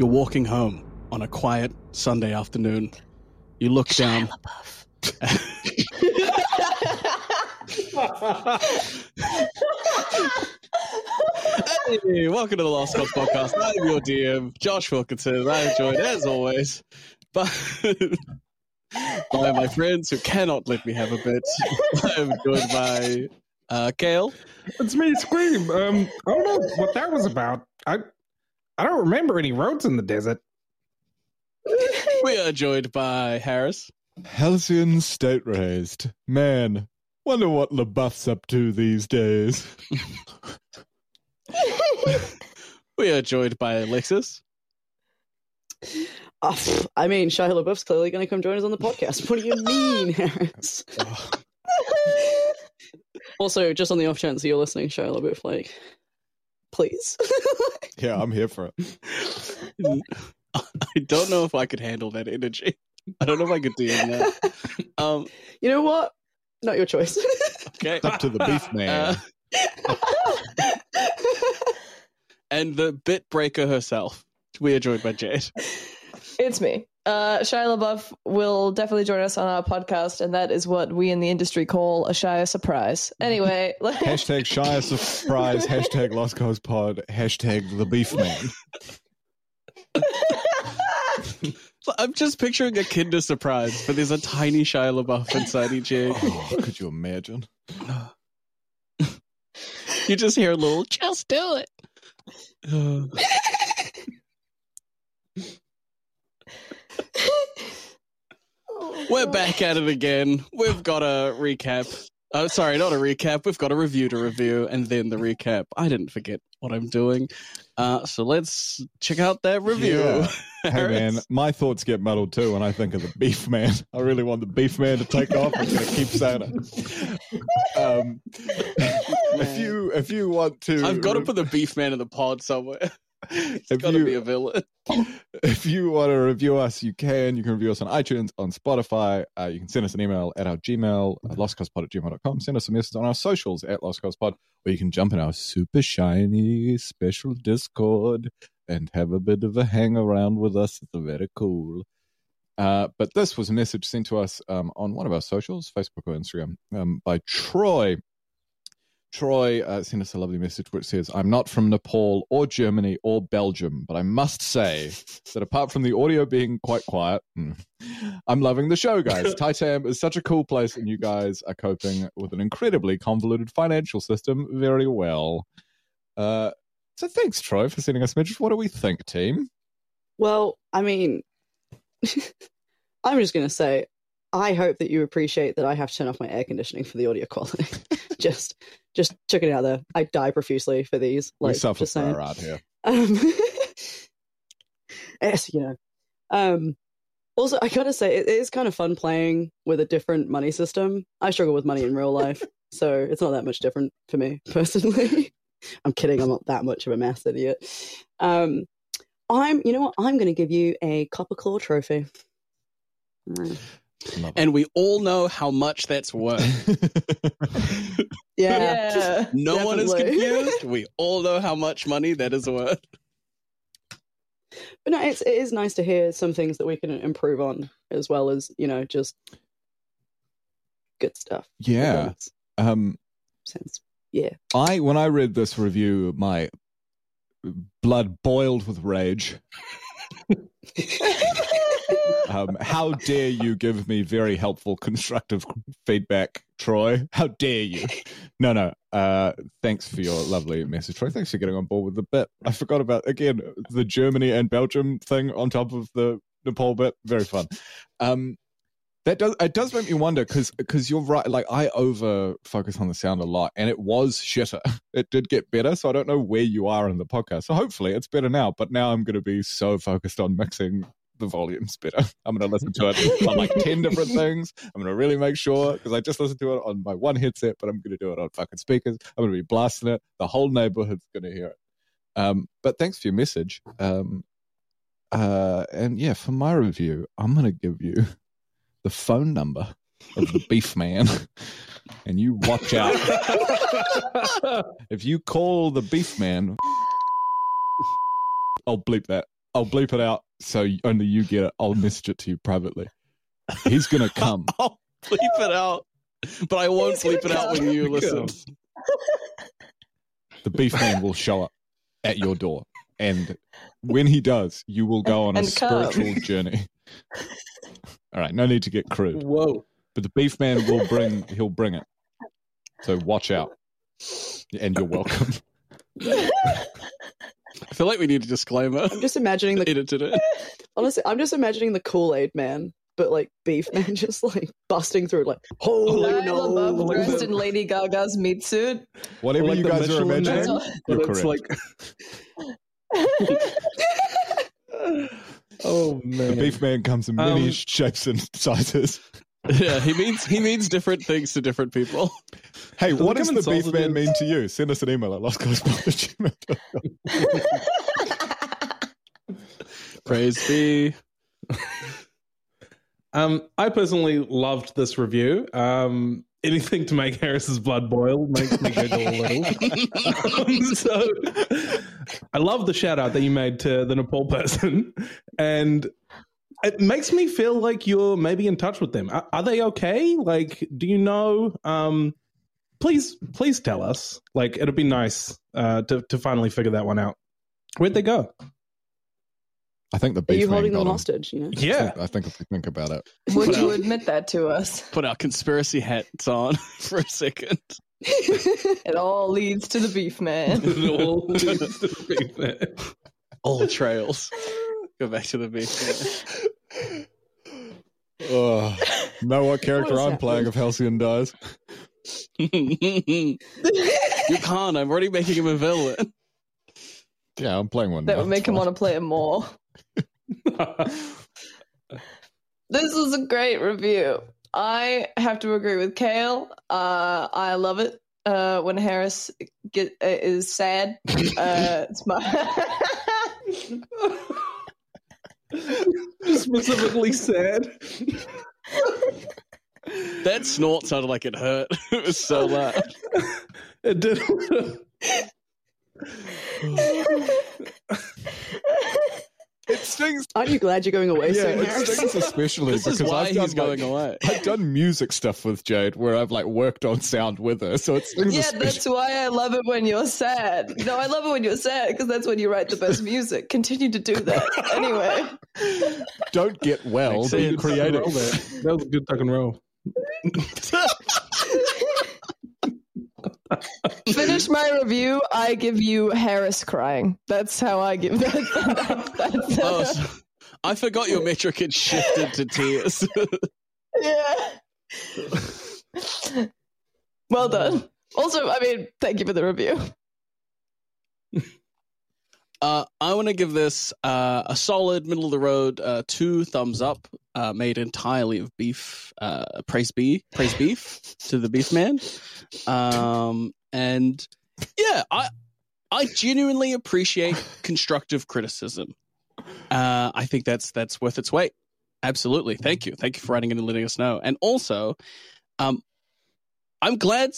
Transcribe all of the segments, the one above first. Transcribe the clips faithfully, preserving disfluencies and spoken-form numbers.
You're walking home on a quiet Sunday afternoon. You look Shia down. Hey, welcome to the Lost Koz podcast. I'm your D M, Josh Wilkinson. I am joined, as always, by, by my friends who cannot let me have a bit. I am joined by uh, Gail. It's me, Squeeb. Um, I don't know what that was about. I I don't remember any roads in the desert. We are joined by Harris. Halcyon state raised. Man, wonder what LaBeouf's up to these days. We are joined by Alexis. Oh, I mean, Shia LaBeouf's clearly going to come join us on the podcast. What do you mean, Harris? Oh. Also, just on the off chance that you're listening, Shia LaBeouf, like, please. Yeah, I'm here for it. I don't know if I could handle that energy. I don't know if I could do that. Um, you know what? Not your choice. Okay. It's up to the beef man. Uh, and the bit breaker herself. We are joined by Jade. It's me. Uh, Shia LaBeouf will definitely join us on our podcast, and that is what we in the industry call a Shia surprise. Anyway. Like... Hashtag Shia surprise, hashtag Lost Koz pod, hashtag the beef man. I'm just picturing a Kinder Surprise, but there's a tiny Shia LaBeouf inside each egg. Oh, could you imagine? You just hear a little, just do it. Uh. Oh, we're God. Back at it again. We've got a recap. Oh, sorry, not a recap. We've got a review to review, and then the recap. I didn't forget what I'm doing. Uh, so let's check out that review. Yeah. Hey, man, my thoughts get muddled, too, when I think of the beef man. I really want the beef man to take off. I'm going to keep saying it. Um, if, you, if you want to... I've got to put the beef man in the pod somewhere. It's got to be a villain. If you want to review us, you can. You can review us on iTunes, on Spotify. Uh, you can send us an email at our Gmail, uh, lostkozpod at gmail dot com. Send us a message on our socials at lostkozpod, or you can jump in our super shiny special Discord and have a bit of a hang around with us. It's very cool. Uh, but this was a message sent to us um, on one of our socials, Facebook or Instagram, um, by Troy. Troy uh, sent us a lovely message which says, I'm not from Nepal or Germany or Belgium, but I must say that apart from the audio being quite quiet, I'm loving the show, guys. Taitam is such a cool place, and you guys are coping with an incredibly convoluted financial system very well. Uh, so thanks, Troy, for sending us a message. What do we think, team? Well, I mean, I'm just going to say, I hope that you appreciate that I have to turn off my air conditioning for the audio quality. just just check it out there. I die profusely for these. Like, we suffer for our art here. Um, yes, you know. Um, also, I gotta say, it, it is kind of fun playing with a different money system. I struggle with money in real life, so it's not that much different for me, personally. I'm kidding. I'm not that much of a math idiot. Um, I'm, you know what? I'm going to give you a Copper Claw trophy. Mm. And we all know how much that's worth. Yeah. yeah no definitely. One is confused. We all know how much money that is worth. But no, it's, it is nice to hear some things that we can improve on, as well as, you know, just good stuff. Yeah. Um, Sense. Yeah. I when I read this review, my blood boiled with rage. Um, how dare you give me very helpful, constructive feedback, Troy? How dare you? No, no. Uh, thanks for your lovely message, Troy. Thanks for getting on board with the bit. I forgot about, again, the Germany and Belgium thing on top of the Nepal bit. Very fun. Um, that does it does make me wonder, because because you're right. Like, I over focus on the sound a lot, and it was shitter. It did get better, so I don't know where you are in the podcast. So hopefully it's better now. But now I'm going to be so focused on mixing the volume's better. I'm going to listen to it on like ten different things. I'm going to really make sure, because I just listened to it on my one headset, but I'm going to do it on fucking speakers. I'm going to be blasting it. The whole neighborhood's going to hear it. Um, but thanks for your message. Um, uh, and yeah, for my review, I'm going to give you the phone number of the beef man, and you watch out. If you call the beef man, I'll bleep that. I'll bleep it out so only you get it. I'll message it to you privately. He's going to come. I'll bleep it out, but I won't bleep it out when you listen. The beef man will show up at your door. And when he does, you will go on a spiritual journey. All right, no need to get crude. Whoa. But the beef man will bring, he'll bring it. So watch out. And you're welcome. I feel like we need a disclaimer. I'm just imagining the edited it. Honestly, I'm just imagining the Kool-Aid man, but like beef man just like busting through like holy oh, no. LaBeouf like dressed the... in Lady Gaga's meat suit. Whatever like you guys are imagining. It's like oh man. The beef man comes in many um, shapes and sizes. Yeah, he means he means different things to different people. Hey, so what does the beef man mean to you? Send us an email at lost koz pod at gmail dot com. Praise be. Um, I personally loved this review. Um, anything to make Harris's blood boil makes me giggle a little. um, so I love the shout out that you made to the Nepal person, and it makes me feel like you're maybe in touch with them. Are, are they okay? Like, do you know? Um, please, please tell us. Like, it'd be nice uh, to to finally figure that one out. Where'd they go? I think the beef. Are you holding them hostage? You know. Yeah, I think if you think about it, would you admit that to us? Put our conspiracy hats on for a second. It all leads to the beef man. It all leads to the beef man. All the trails go back to the beef man. Oh, know what character what I'm playing if Halcyon dies? You can't. I'm already making him a villain. Yeah, I'm playing one. That now. Would make him want to play it more. This was a great review. I have to agree with Kale. Uh, I love it uh, when Harris get, uh, is sad. Uh, it's my specifically sad. That snort sounded like it hurt. It was so loud. It did. It stings. Aren't you glad you're going away? Yeah, soon, it stings especially this because I've done, going like, away. I've done music stuff with Jade where I've like worked on sound with her, so it stings. Yeah, especially. That's why I love it when you're sad. No, I love it when you're sad because that's when you write the best music. Continue to do that anyway. Don't get well. Be so creative. That was a good tuck and roll. Finish my review. I give you Harris crying. That's how I give that. that, that, that, that. Oh, so I forgot your metric had shifted to tears. Yeah. Well done. Also, I mean, thank you for the review. Uh, I want to give this uh, a solid middle of the road uh, two thumbs up, uh, made entirely of beef. Uh, praise be, praise beef to the beef man. Um, and yeah, I I genuinely appreciate constructive criticism. Uh, I think that's that's worth its weight. Absolutely, thank you, thank you for writing it and letting us know. And also, um, I'm glad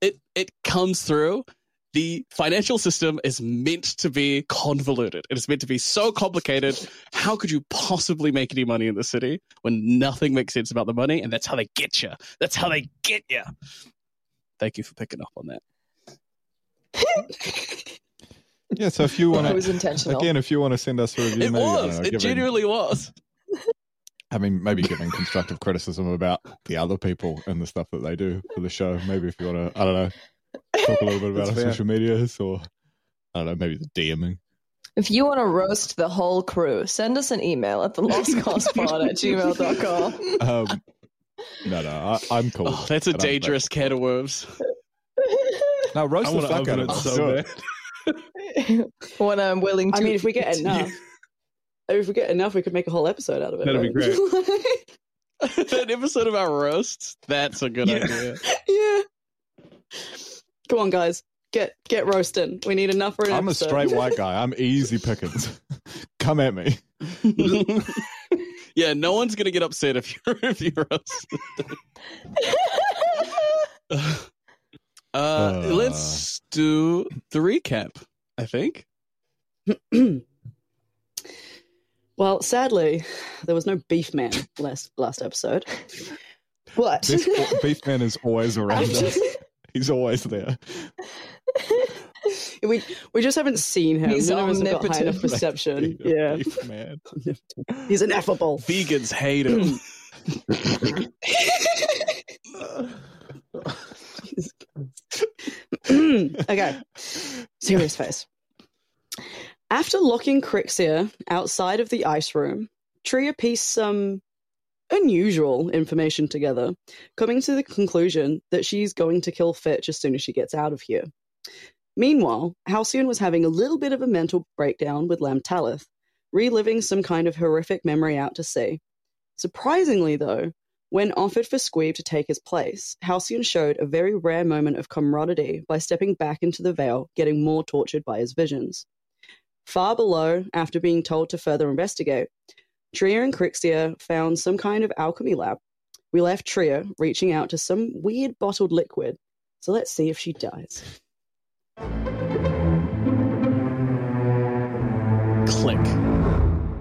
it it comes through. The financial system is meant to be convoluted. It is meant to be so complicated. How could you possibly make any money in the city when nothing makes sense about the money? And that's how they get you. That's how they get you. Thank you for picking up on that. Yeah, so if you want to... It was intentional. Again, if you want to send us a review... It maybe, was. Know, it giving, genuinely was. I mean, maybe giving constructive criticism about the other people and the stuff that they do for the show. Maybe if you want to... I don't know. Talk a little bit about our social medias, or I don't know, maybe the DMing. If you want to roast the whole crew, send us an email at the lost koz pod at gmail dot com. Um, no, no, I, I'm cool. Oh, that's a dangerous can of worms. Now roast the fuck out of it so bad. When I'm willing to. I mean, if we get enough, if we get enough, we could make a whole episode out of it. That'd right? be great. An episode of our roasts. That's a good yeah. idea. Yeah. Come on, guys, get get roasting. We need enough for an I'm episode. A straight white guy. I'm easy pickings. Come at me. Yeah, no one's gonna get upset if you're if you're uh, uh, uh Let's do the recap. I think. Well, sadly, there was no beef man last last episode. What? This, beef man is always around us. He's always there. We we just haven't seen him. He's omnipotent. Got high enough perception. Yeah. Beef man. He's ineffable. Vegans hate him. Okay. Serious face. After locking Krixia outside of the ice room, Tria pieced some unusual information together, coming to the conclusion that she's going to kill Fitch as soon as she gets out of here. Meanwhile, Halcyon was having a little bit of a mental breakdown with Lamtalith, reliving some kind of horrific memory out to sea. Surprisingly, though, when offered for Squeeb to take his place, Halcyon showed a very rare moment of camaraderie by stepping back into the Veil, getting more tortured by his visions. Far below, after being told to further investigate, Tria and Krixia found some kind of alchemy lab. We left Tria reaching out to some weird bottled liquid, so let's see if she dies. Click.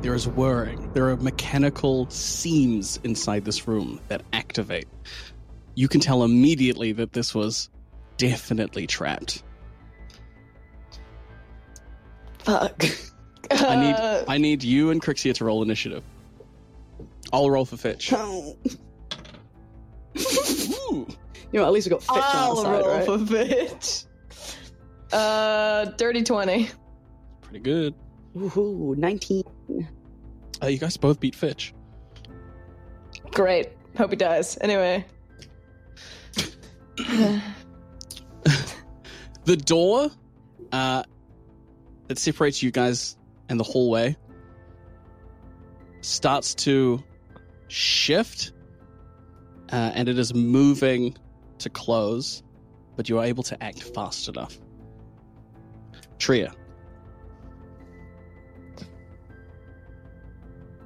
There is whirring. There are mechanical seams inside this room that activate. You can tell immediately that this was definitely trapped. Fuck. I need uh, I need you and Krixia to roll initiative. I'll roll for Fitch. Oh. You know, at least we got Fitch I'll on the side, right? I'll roll for Fitch. Uh, dirty twenty. Pretty good. Ooh, nineteen. Uh, you guys both beat Fitch. Great. Hope he dies. Anyway. The door uh, that separates you guys and the hallway starts to shift, uh, and it is moving to close, but you are able to act fast enough. Tria.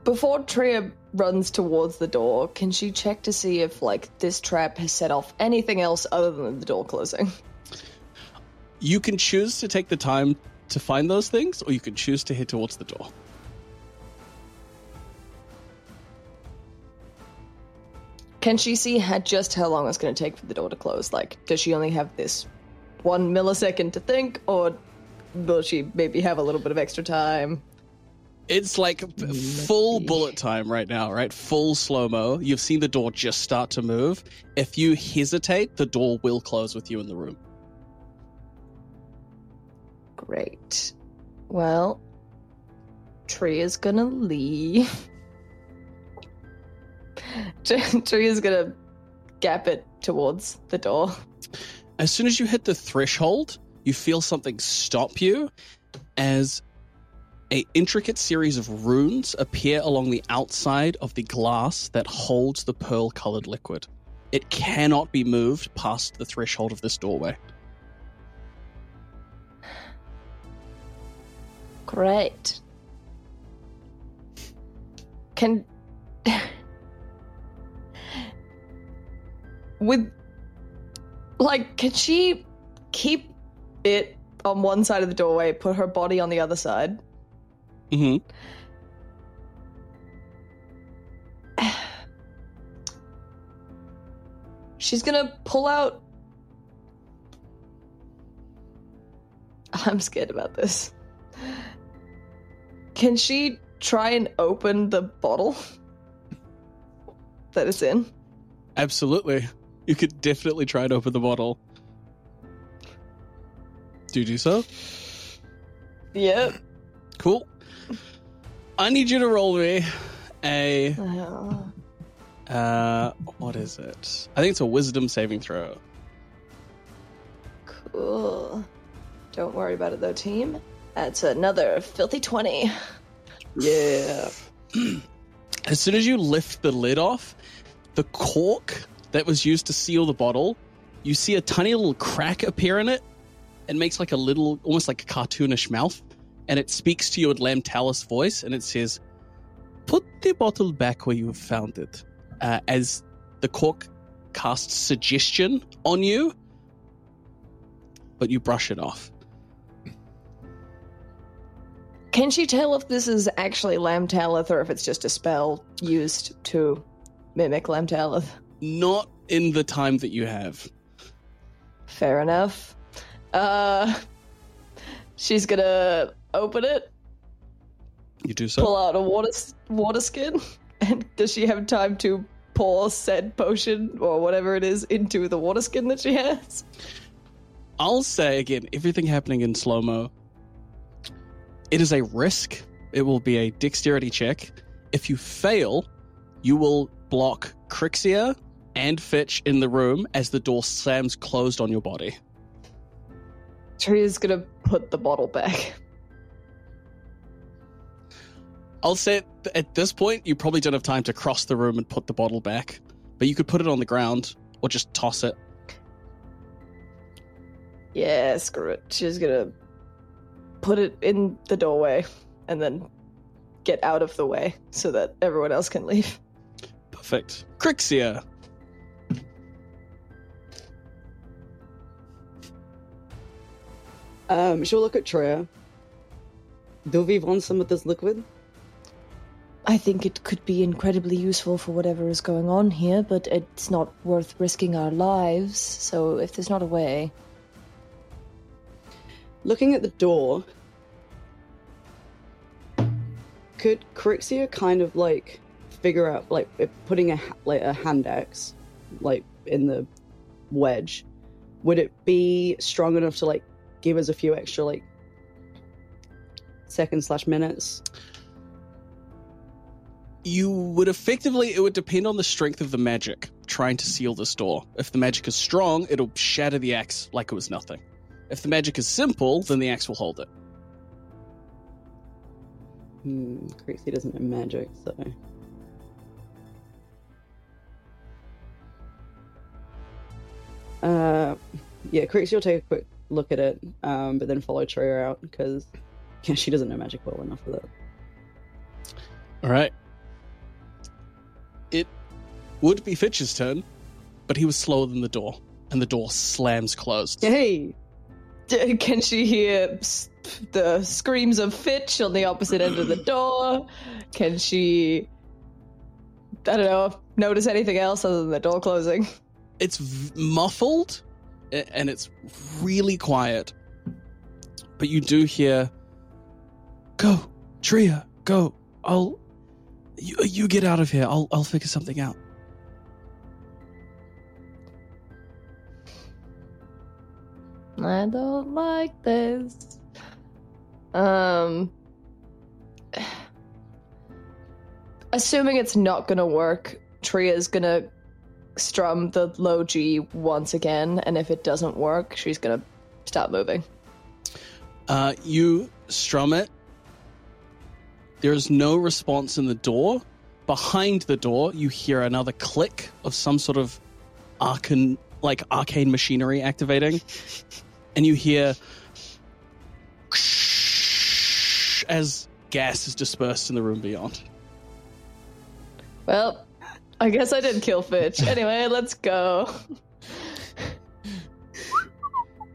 Before Tria runs towards the door, can she check to see if, like, this trap has set off anything else other than the door closing? You can choose to take the time to find those things, or you can choose to head towards the door. Can she see how, just how long it's going to take for the door to close? Like, does she only have this one millisecond to think, or will she maybe have a little bit of extra time? It's like full bullet time right now, right? Full slow-mo. You've seen the door just start to move. If you hesitate, the door will close with you in the room. Great. Well, Tria's gonna leave. Tria's gonna gap it towards the door. As soon as you hit the threshold, you feel something stop you as a intricate series of runes appear along the outside of the glass that holds the pearl-colored liquid. It cannot be moved past the threshold of this doorway. Great. Can... With... Like, can she keep it on one side of the doorway, put her body on the other side? Mm-hmm. She's gonna pull out... I'm scared about this. Can she try and open the bottle that it's in? Absolutely. You could definitely try and open the bottle. Do you do so? Yep. Cool. I need you to roll me a... Uh, what is it? I think it's a wisdom saving throw. Cool. Don't worry about it, though, team. That's another filthy twenty. Yeah. As soon as you lift the lid off, the cork that was used to seal the bottle, you see a tiny little crack appear in it. It makes like a little, almost like a cartoonish mouth. And it speaks to you in Lamtalis' voice, and it says, "Put the bottle back where you found it." Uh, as the cork casts suggestion on you, but you brush it off. Can she tell if this is actually Lamtalith or if it's just a spell used to mimic Lamtalith? Not in the time that you have. Fair enough. Uh, she's gonna open it. You do so. Pull out a water water skin. And does she have time to pour said potion or whatever it is into the water skin that she has? I'll say again, everything happening in slow-mo. It is a risk. It will be a dexterity check. If you fail, you will block Krixia and Fitch in the room as the door slams closed on your body. Tria's gonna put the bottle back. I'll say at this point, you probably don't have time to cross the room and put the bottle back, but you could put it on the ground or just toss it. Yeah, screw it. She's gonna put it in the doorway and then get out of the way so that everyone else can leave. Perfect. Krixia! Um, she'll look at Tria. Do we want some of this liquid? I think it could be incredibly useful for whatever is going on here, but it's not worth risking our lives, so if there's not a way... Looking at the door, could Krixia kind of, like, figure out, like, if putting a, like, a hand axe, like, in the wedge, would it be strong enough to, like, give us a few extra, like, seconds slash minutes? You would effectively, it would depend on the strength of the magic trying to seal this door. If the magic is strong, it'll shatter the axe like it was nothing. If the magic is simple, then the axe will hold it. Hmm, Krixia doesn't know magic, so... Uh, yeah, Krixia will take a quick look at it, um, but then follow Tria out, because yeah, she doesn't know magic well enough for that. Alright. It would be Fitch's turn, but he was slower than the door, and the door slams closed. Hey! Can she hear the screams of Fitch on the opposite end of the door? Can she, I don't know, notice anything else other than the door closing? It's v- muffled, and it's really quiet. But you do hear, go, Tria, go. I'll, you, you get out of here. I'll, I'll figure something out. I don't like this. Um, assuming it's not gonna work, Tria's gonna strum the low G once again, and if it doesn't work, she's gonna stop moving. Uh, you strum it. There is no response in the door. Behind the door, you hear another click of some sort of arcane, like arcane machinery activating. And you hear as gas is dispersed in the room beyond. Well, I guess I did kill Fitch. Anyway, let's go.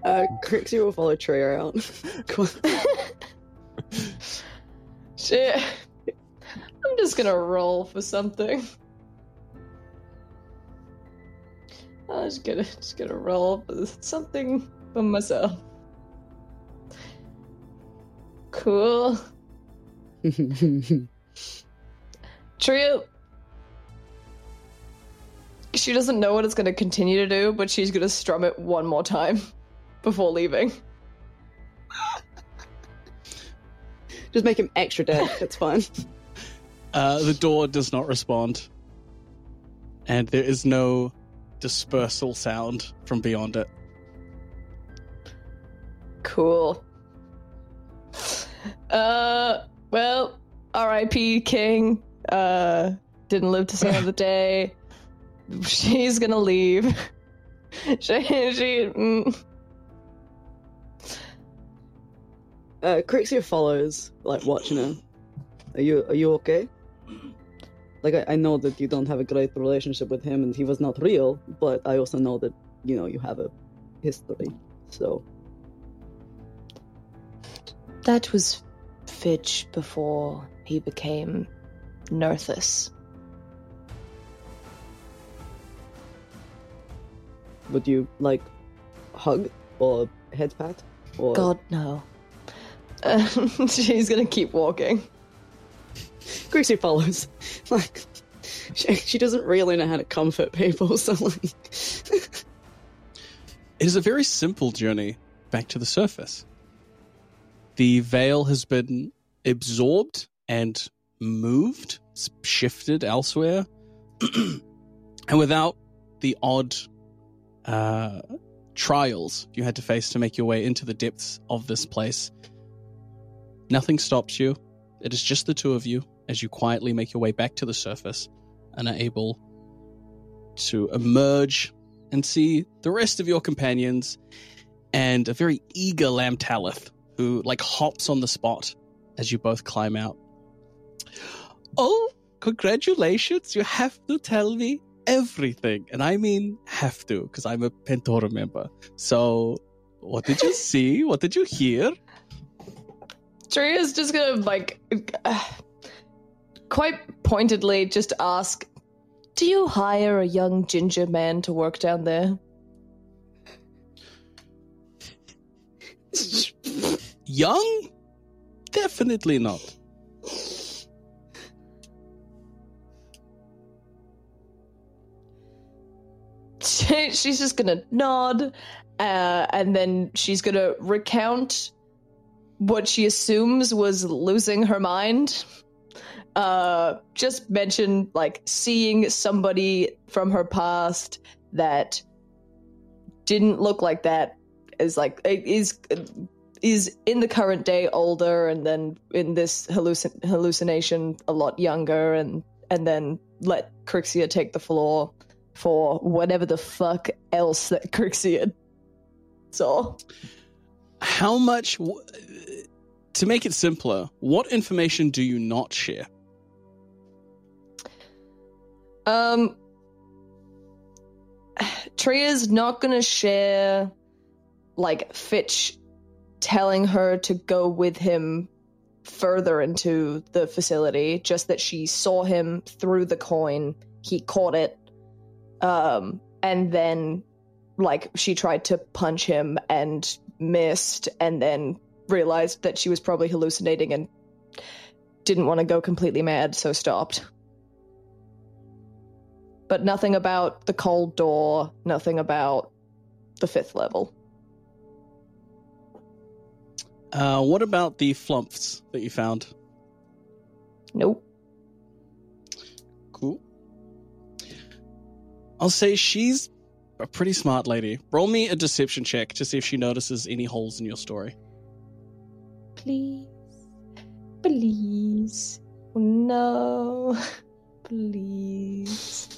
Uh, Krixia will follow Tria out. Come on. Shit. I'm just gonna roll for something. I'm just gonna, just gonna roll for something... for myself. Cool. Tria, she doesn't know what it's going to continue to do, but she's going to strum it one more time before leaving. Just make him extra dead. That's fine. Uh, the door does not respond. And there is no dispersal sound from beyond it. Cool. Uh, well, R I P King. Uh, didn't live to see another day. She's gonna leave. she, she. Mm. Uh, Krixia follows, like watching her. Are you, are you okay? Like, I, I know that you don't have a great relationship with him, and he was not real. But I also know that you know you have a history, so. That was Fitch before he became Nerthus. Would you, like, hug or head pat? Or... God, no. Uh, she's gonna keep walking. Krixia follows. Like, she, she doesn't really know how to comfort people, so, like... It is a very simple journey back to the surface. The veil has been absorbed and moved, shifted elsewhere, and without the odd... Uh, trials you had to face to make your way into the depths of this place. Nothing stops you. It is just the two of you as you quietly make your way back to the surface and are able to emerge and see the rest of your companions and a very eager Lamtalith who, like, hops on the spot as you both climb out. Oh, congratulations. You have to tell me everything, and I mean have to, because I'm a Pentorum member. So, what did you see? What did you hear? Tria's just gonna, like, uh, quite pointedly just ask, do you hire a young ginger man to work down there? Young? Definitely not. She, she's just going to nod, uh, and then she's going to recount what she assumes was losing her mind. Uh, just mention, like, seeing somebody from her past that didn't look like that is, like, is, is in the current day older, and then in this hallucin- hallucination a lot younger, and, and then let Krixia take the floor for whatever the fuck else that Krixia saw. How much... W- to make it simpler, what information do you not share? Um, Tria's not going to share, like, Fitch telling her to go with him further into the facility, just that she saw him through the coin, he caught it, Um, and then, like, she tried to punch him and missed, and then realized that she was probably hallucinating and didn't want to go completely mad, so stopped. But nothing about the cold door, nothing about the fifth level. Uh, what about the flumps that you found? Nope. Cool. I'll say she's a pretty smart lady. Roll me a deception check to see if she notices any holes in your story. Please. Please. No. Please.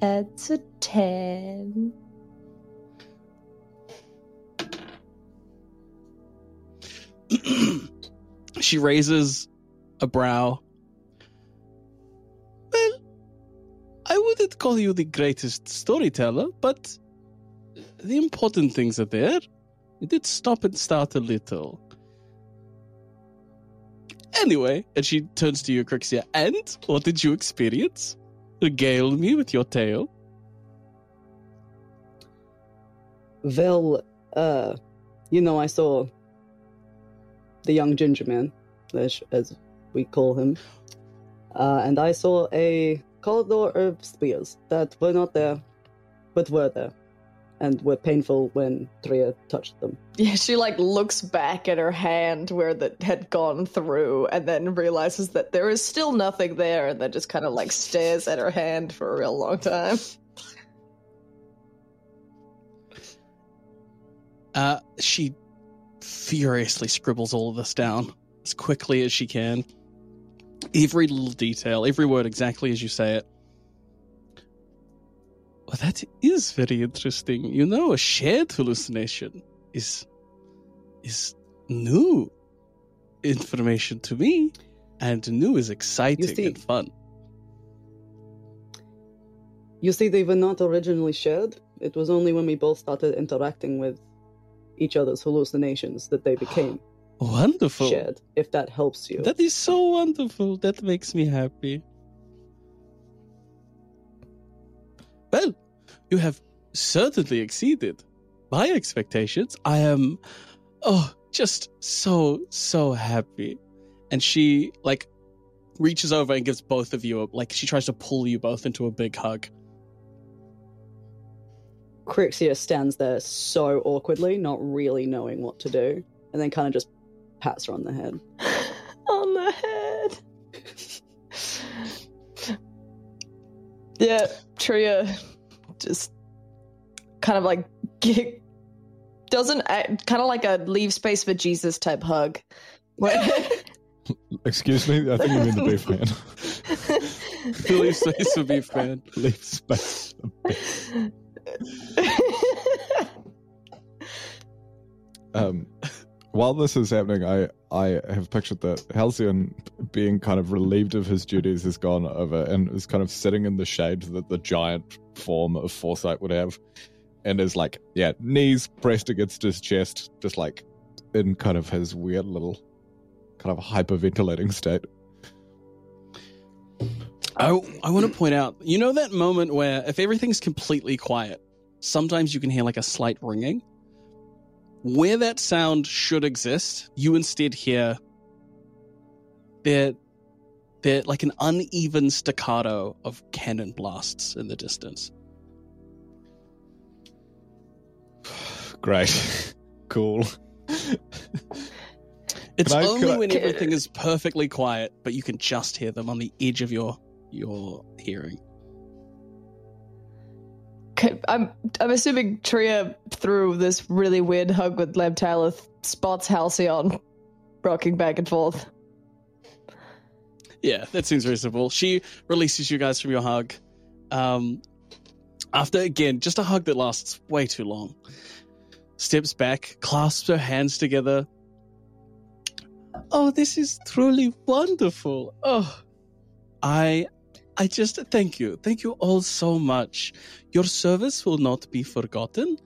That's a ten. She raises a brow. I wouldn't call you the greatest storyteller, but the important things are there. You did stop and start a little. Anyway, and she turns to you, Krixia, and what did you experience? Regale me with your tale. Well, uh, you know, I saw the young ginger man, as we call him, uh, and I saw a corridor of spears that were not there, but were there, and were painful when Tria touched them. Yeah, she, like, looks back at her hand where that had gone through, and then realizes that there is still nothing there, and then just kind of, like, stares at her hand for a real long time. Uh, she furiously scribbles all of this down as quickly as she can. Every little detail, every word exactly as you say it. Well, that is very interesting. You know, a shared hallucination is is new information to me, and new is exciting you see, and fun. You see, they were not originally shared. It was only when we both started interacting with each other's hallucinations that they became. Wonderful. Shared, if that helps you. That is so wonderful. That makes me happy. Well, you have certainly exceeded my expectations. I am, oh, just so, so happy. And she, like, reaches over and gives both of you a, like, she tries to pull you both into a big hug. Krixia stands there so awkwardly, not really knowing what to do, and then kind of just pats her on the head. On the head! Yeah, Tria just kind of like gig- doesn't act, kind of like a leave space for Jesus type hug. Excuse me, I think you mean the beef man. Leave space for beef man. Leave space for beef man. um, while this is happening, I, I have pictured that Halcyon, being kind of relieved of his duties, has gone over and is kind of sitting in the shade that the giant form of Foresight would have, and is like, yeah, knees pressed against his chest, just like in kind of his weird little kind of hyperventilating state. I, I want to point out, you know that moment where if everything's completely quiet, sometimes you can hear like a slight ringing? Where that sound should exist, you instead hear they're, they're like an uneven staccato of cannon blasts in the distance. Great. Cool. It's I, only I, when everything is perfectly quiet, but you can just hear them on the edge of your... You're hearing. Okay, I'm I'm assuming Tria, through this really weird hug with Lamtalith, spots Halcyon rocking back and forth. Yeah, that seems reasonable. She releases you guys from your hug. Um, after, again, just a hug that lasts way too long. Steps back, clasps her hands together. Oh, this is truly wonderful. Oh, I... I just thank you. Thank you all so much. Your service will not be forgotten.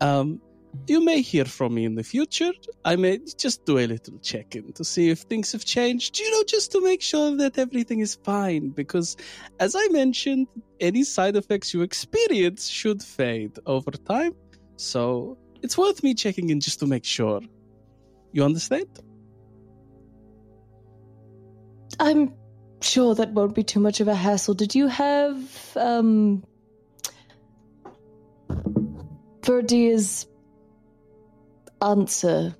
Um, you may hear from me in the future. I may just do a little check-in to see if things have changed, you know, just to make sure that everything is fine. Because, as I mentioned, any side effects you experience should fade over time. So it's worth me checking in just to make sure. You understand? I'm... Sure, that won't be too much of a hassle. Did you have um, Verdir's answer?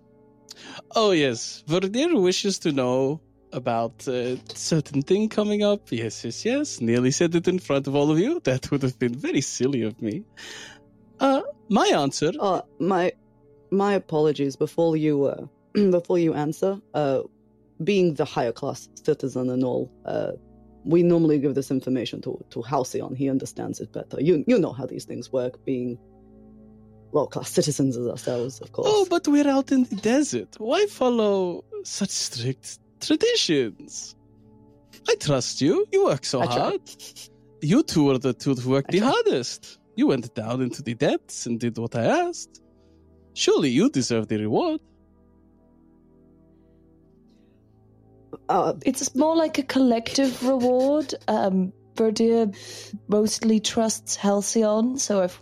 Oh, yes. Verdir wishes to know about a certain thing coming up. Yes, yes, yes. Nearly said it in front of all of you. That would have been very silly of me. Uh, my answer... Uh, my my apologies. Before you, uh, before you answer... Uh, Being the higher class citizen and all, uh, we normally give this information to, to Halcyon. He understands it better. You you know how these things work, being low class citizens as ourselves, of course. Oh, but we're out in the desert. Why follow such strict traditions? I trust you. You work so I hard. Tried. You two were the two who worked I the tried. hardest. You went down into the depths and did what I asked. Surely you deserve the reward. Uh, it's more like a collective reward. Um, Verdir mostly trusts Halcyon, so if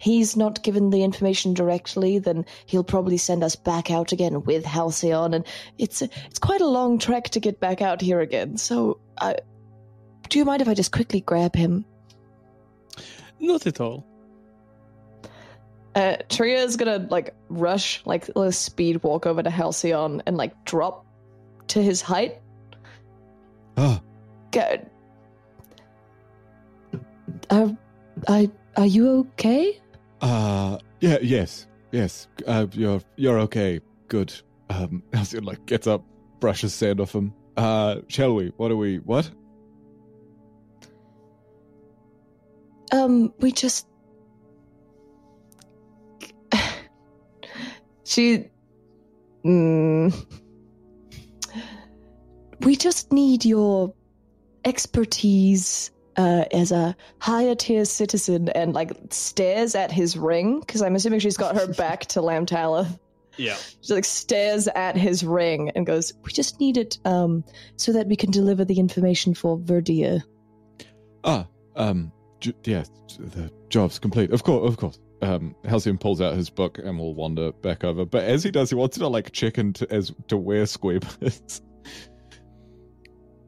he's not given the information directly, then he'll probably send us back out again with Halcyon, and it's a, it's quite a long trek to get back out here again. So, I, do you mind if I just quickly grab him? Not at all. Uh, Tria is gonna like rush, like a speed walk over to Halcyon and like drop. To his height. Oh. Good. Are, are, are you okay? Uh, yeah, yes, yes. Uh, you're you're okay. Good. Um, Halcyon like gets up, brushes sand off him. Uh, shall we? What are we? What? Um, we just. she. Mm. We just need your expertise uh, as a higher tier citizen, and like stares at his ring, because I'm assuming she's got her back to Lamtala. Yeah. She like stares at his ring and goes, "We just need it um, so that we can deliver the information for Verdir." Ah, um, j- yes, yeah, the job's complete. Of course, of course. Um, Halcyon pulls out his book and will wander back over. But as he does, he wants to like check into as to where Squeeb is.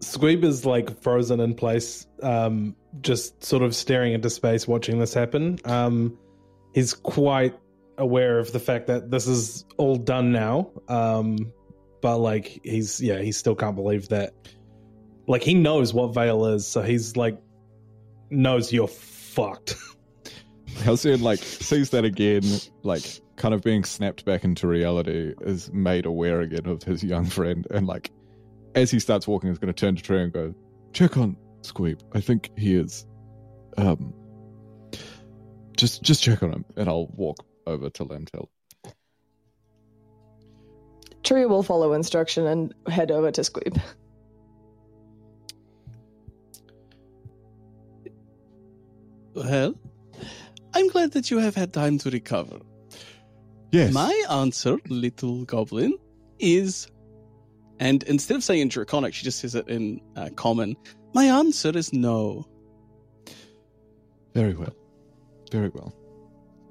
Squeeb is like frozen in place, um, just sort of staring into space, watching this happen. Um, he's quite aware of the fact that this is all done now, um, but like he's yeah, he still can't believe that. Like he knows what Veil is, so he's like knows you're fucked. Halcyon like sees that again, like kind of being snapped back into reality, is made aware again of his young friend, and like as he starts walking is going to turn to Tria and go, "Check on Squeeb. I think he is um just just check on him," and I'll walk over to Lamtalith. Tria will follow instruction and head over to Squeeb. Well, I'm glad that you have had time to recover. Yes. My answer, little goblin, is... And instead of saying in Draconic, she just says it in uh, Common. My answer is no. Very well. Very well.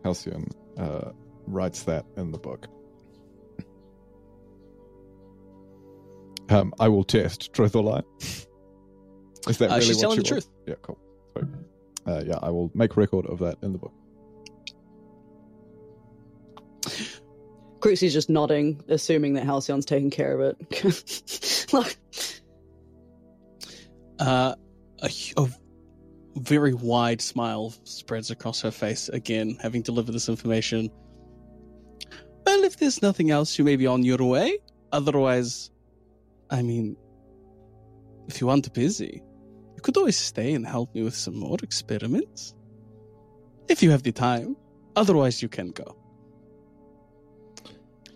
Halcyon uh, writes that in the book. Um, I will test truth or lie. Is that uh, really what you want? She's telling the truth. Yeah, cool. Sorry. Uh, yeah, I will make record of that in the book. Krixia's just nodding, assuming that Halcyon's taking care of it. Look, uh, a, a very wide smile spreads across her face again, having delivered this information. Well, if there's nothing else, you may be on your way. Otherwise, I mean, if you aren't busy, could always stay and help me with some more experiments if you have the time. Otherwise you can go.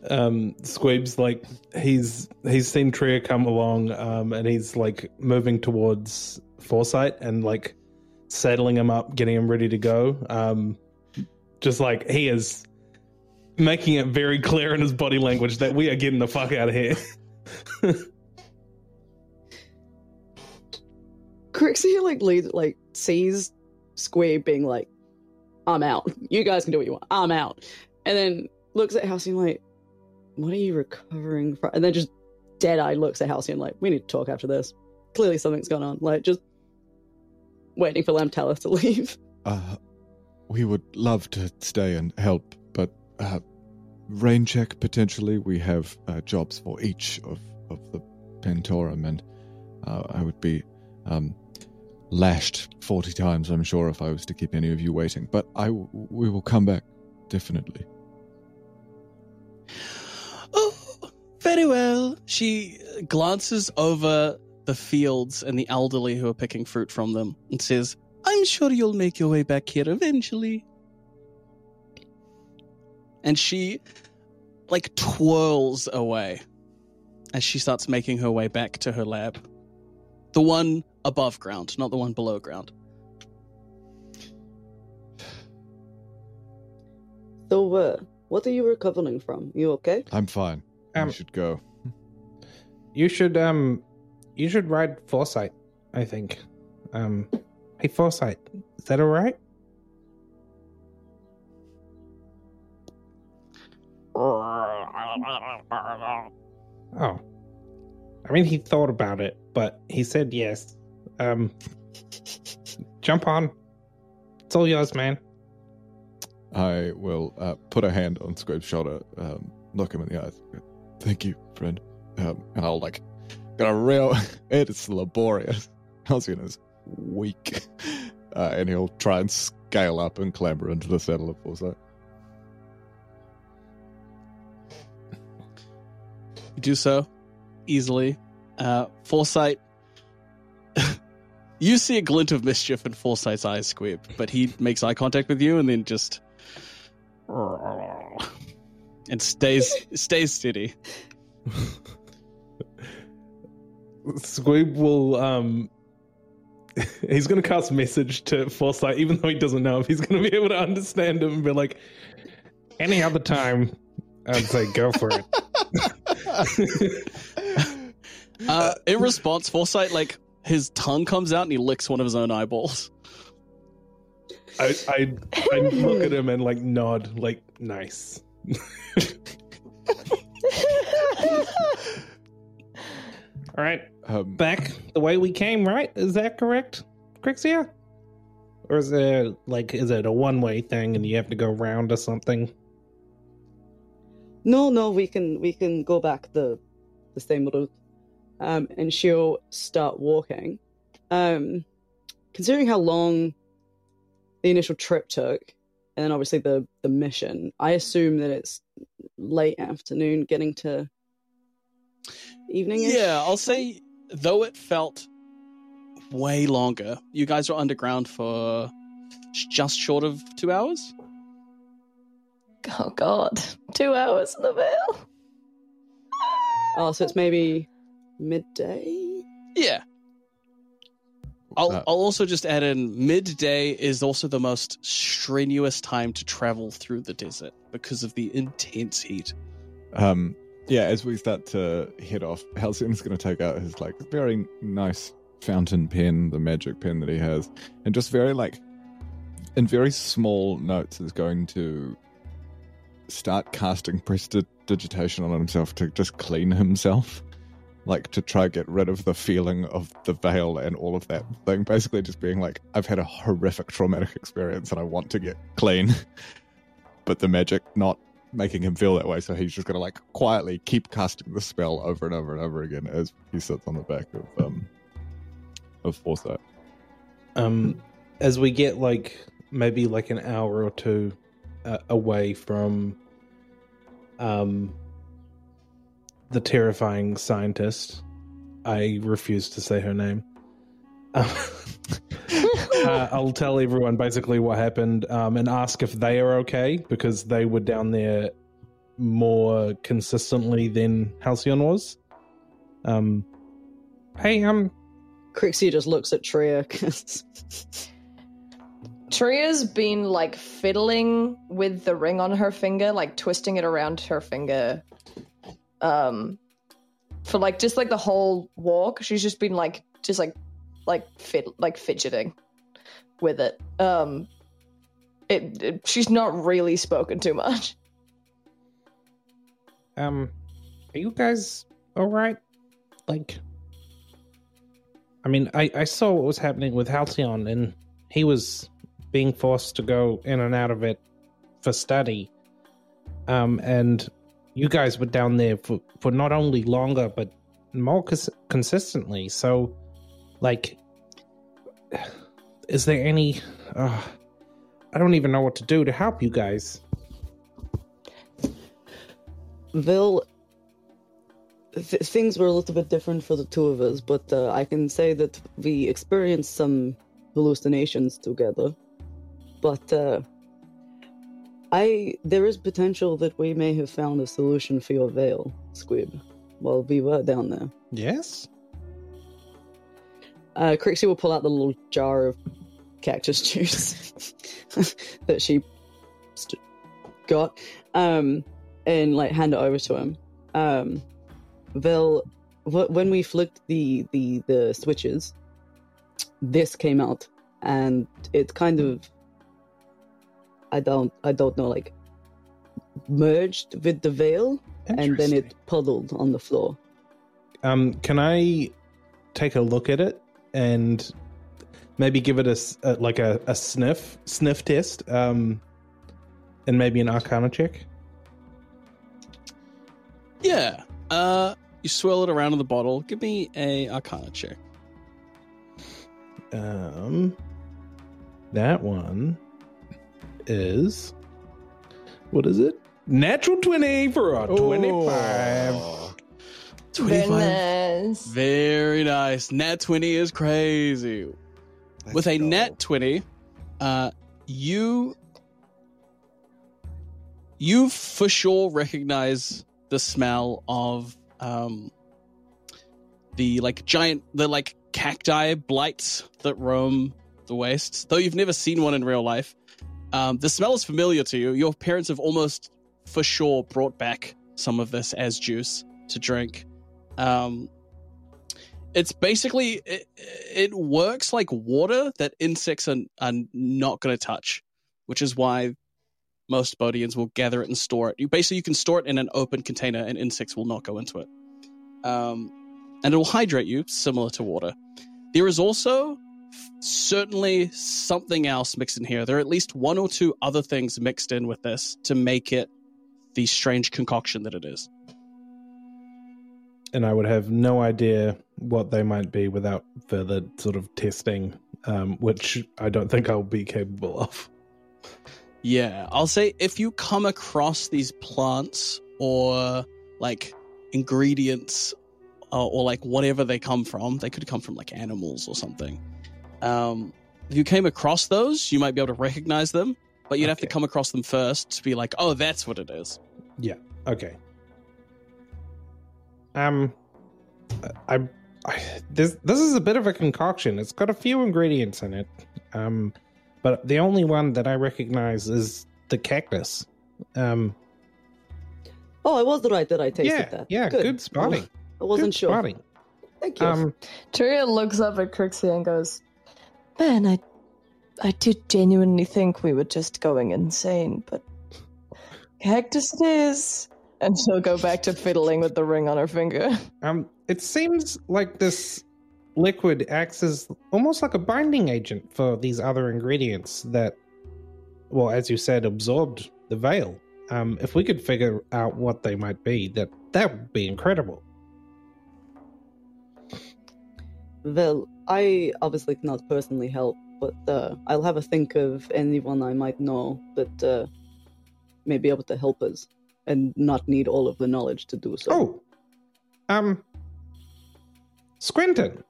um Squeeb's like he's he's seen Tria come along, um and he's like moving towards Foresight and like saddling him up, getting him ready to go. Um just like he is making it very clear in his body language that we are getting the fuck out of here. Krixia like leads, like sees Squeeb being like, "I'm out. You guys can do what you want. I'm out." And then looks at Halcyon like, "What are you recovering from?" And then just dead eye looks at Halcyon like, "We need to talk after this. Clearly something's gone on." Like just waiting for Lamtalith to leave. Uh, we would love to stay and help, but uh, rain check potentially. We have uh, jobs for each of of the Pentorum, and uh, I would be um. lashed forty times, I'm sure, if I was to keep any of you waiting. But I, w- we will come back, definitely. Oh, very well. She glances over the fields and the elderly who are picking fruit from them and says, "I'm sure you'll make your way back here eventually." And she, like, twirls away as she starts making her way back to her lab. The one above ground, not the one below ground. So, uh, what are you recovering from? You okay? I'm fine. Um, I should go. You should, um, you should ride Foresight, I think. Um, hey, Foresight, is that all right? Oh. I mean, he thought about it, but he said yes. Um, jump on. It's all yours, man. I will uh, put a hand on Squib's shoulder, um, look him in the eyes. Thank you, friend. Um, and I'll, like, got a real... It's laborious. Halcyon is weak. Uh, and he'll try and scale up and clamber into the saddle of Foresight. You do so easily. Uh, Foresight... You see a glint of mischief in Foresight's eyes, Squib, but he makes eye contact with you and then just... and stays stays steady. Squib will... Um, he's going to cast message to Foresight, even though he doesn't know if he's going to be able to understand him, but like, any other time, I was like, go for it. uh, in response, Foresight, like, his tongue comes out and he licks one of his own eyeballs. I I, I look at him and, like, nod, like, nice. All right, um, back the way we came, right? Is that correct, Krixia? Or is it, like, is it a one-way thing and you have to go round or something? No, no, we can we can go back the the same route. Um, and she'll start walking. Um, considering how long the initial trip took, and then obviously the, the mission, I assume that it's late afternoon getting to evening-ish? Yeah, I'll say, though it felt way longer, you guys were underground for just short of two hours? Oh, God. Two hours in the Veil? Oh, so it's maybe midday? Yeah. I'll, uh, I'll also just add in, midday is also the most strenuous time to travel through the desert because of the intense heat. Um, yeah, as we start to head off, Halcyon's going to take out his, like, very nice fountain pen, the magic pen that he has, and just very, like, in very small notes is going to start casting prestidigitation on himself to just clean himself. Like, to try get rid of the feeling of the veil and all of that thing. Basically just being like, I've had a horrific traumatic experience and I want to get clean. But the magic not making him feel that way, so he's just going to, like, quietly keep casting the spell over and over and over again as he sits on the back of um of Foresight. Um, as we get, like, maybe, like, an hour or two uh, away from... um. the terrifying scientist. I refuse to say her name. Um, uh, I'll tell everyone basically what happened um, and ask if they are okay, because they were down there more consistently than Halcyon was. Um, hey, um... Krixie just looks at Tria. Tria's been, like, fiddling with the ring on her finger, like, twisting it around her finger... Um, for like just like the whole walk, she's just been like just like like fit like fidgeting with it. Um, it, it she's not really spoken too much. Um, are you guys all right? Like, I mean, I I saw what was happening with Halcyon, and he was being forced to go in and out of it for study. Um, and. You guys were down there for, for not only longer, but more cons- consistently. So, like, is there any... Uh, I don't even know what to do to help you guys. Will, th- things were a little bit different for the two of us, but uh, I can say that we experienced some hallucinations together. But... Uh, I there is potential that we may have found a solution for your veil, Squeeb, while we were down there. Yes? Uh, Krixie will pull out the little jar of cactus juice that she st- got um, and, like, hand it over to him. Um, Veil, wh- when we flicked the, the, the switches, this came out, and it's kind of... I don't, I don't know, like, merged with the veil, and then it puddled on the floor. Um, can I take a look at it and maybe give it a, a like a, a sniff, sniff test, um, and maybe an Arcana check? Yeah. Uh, you swirl it around in the bottle. Give me a Arcana check. Um, that one. Is what is it? Natural twenty for a oh, twenty-five. twenty-five. Very nice. Nat twenty is crazy. Let's With a go. Nat twenty, uh, you you for sure recognize the smell of um the like giant the like cacti blights that roam the wastes. Though you've never seen one in real life. Um, the smell is familiar to you. Your parents have almost for sure brought back some of this as juice to drink. Um, it's basically, it, it works like water that insects are, are not going to touch, which is why most Bodians will gather it and store it. You basically, you can store it in an open container and insects will not go into it. Um, and it will hydrate you, similar to water. There is also certainly something else mixed in here. There are at least one or two other things mixed in with this to make it the strange concoction that it is. And I would have no idea what they might be without further sort of testing, um, which I don't think I'll be capable of. Yeah, I'll say if you come across these plants or like ingredients uh, or like whatever they come from, they could come from like animals or something. Um, if you came across those, you might be able to recognize them, but you'd okay. have to come across them first to be like, oh, that's what it is. Yeah, okay. Um, I, I this this is a bit of a concoction. It's got a few ingredients in it, um, but the only one that I recognize is the cactus. Um, oh, I was right that I tasted yeah, that. Yeah, good, good spotting. Oh, I wasn't good sure. Spotting. Thank you. Um, Tria looks up at Krixia and goes, "Man, I, I did genuinely think we were just going insane, but cactus it is." And she'll go back to fiddling with the ring on her finger. Um, it seems like this liquid acts as almost like a binding agent for these other ingredients that, well, as you said, absorbed the veil. Um, if we could figure out what they might be, that, that would be incredible. Well, I obviously cannot personally help, but uh, I'll have a think of anyone I might know that uh, may be able to help us. And not need all of the knowledge to do so. Oh, um, Squinton.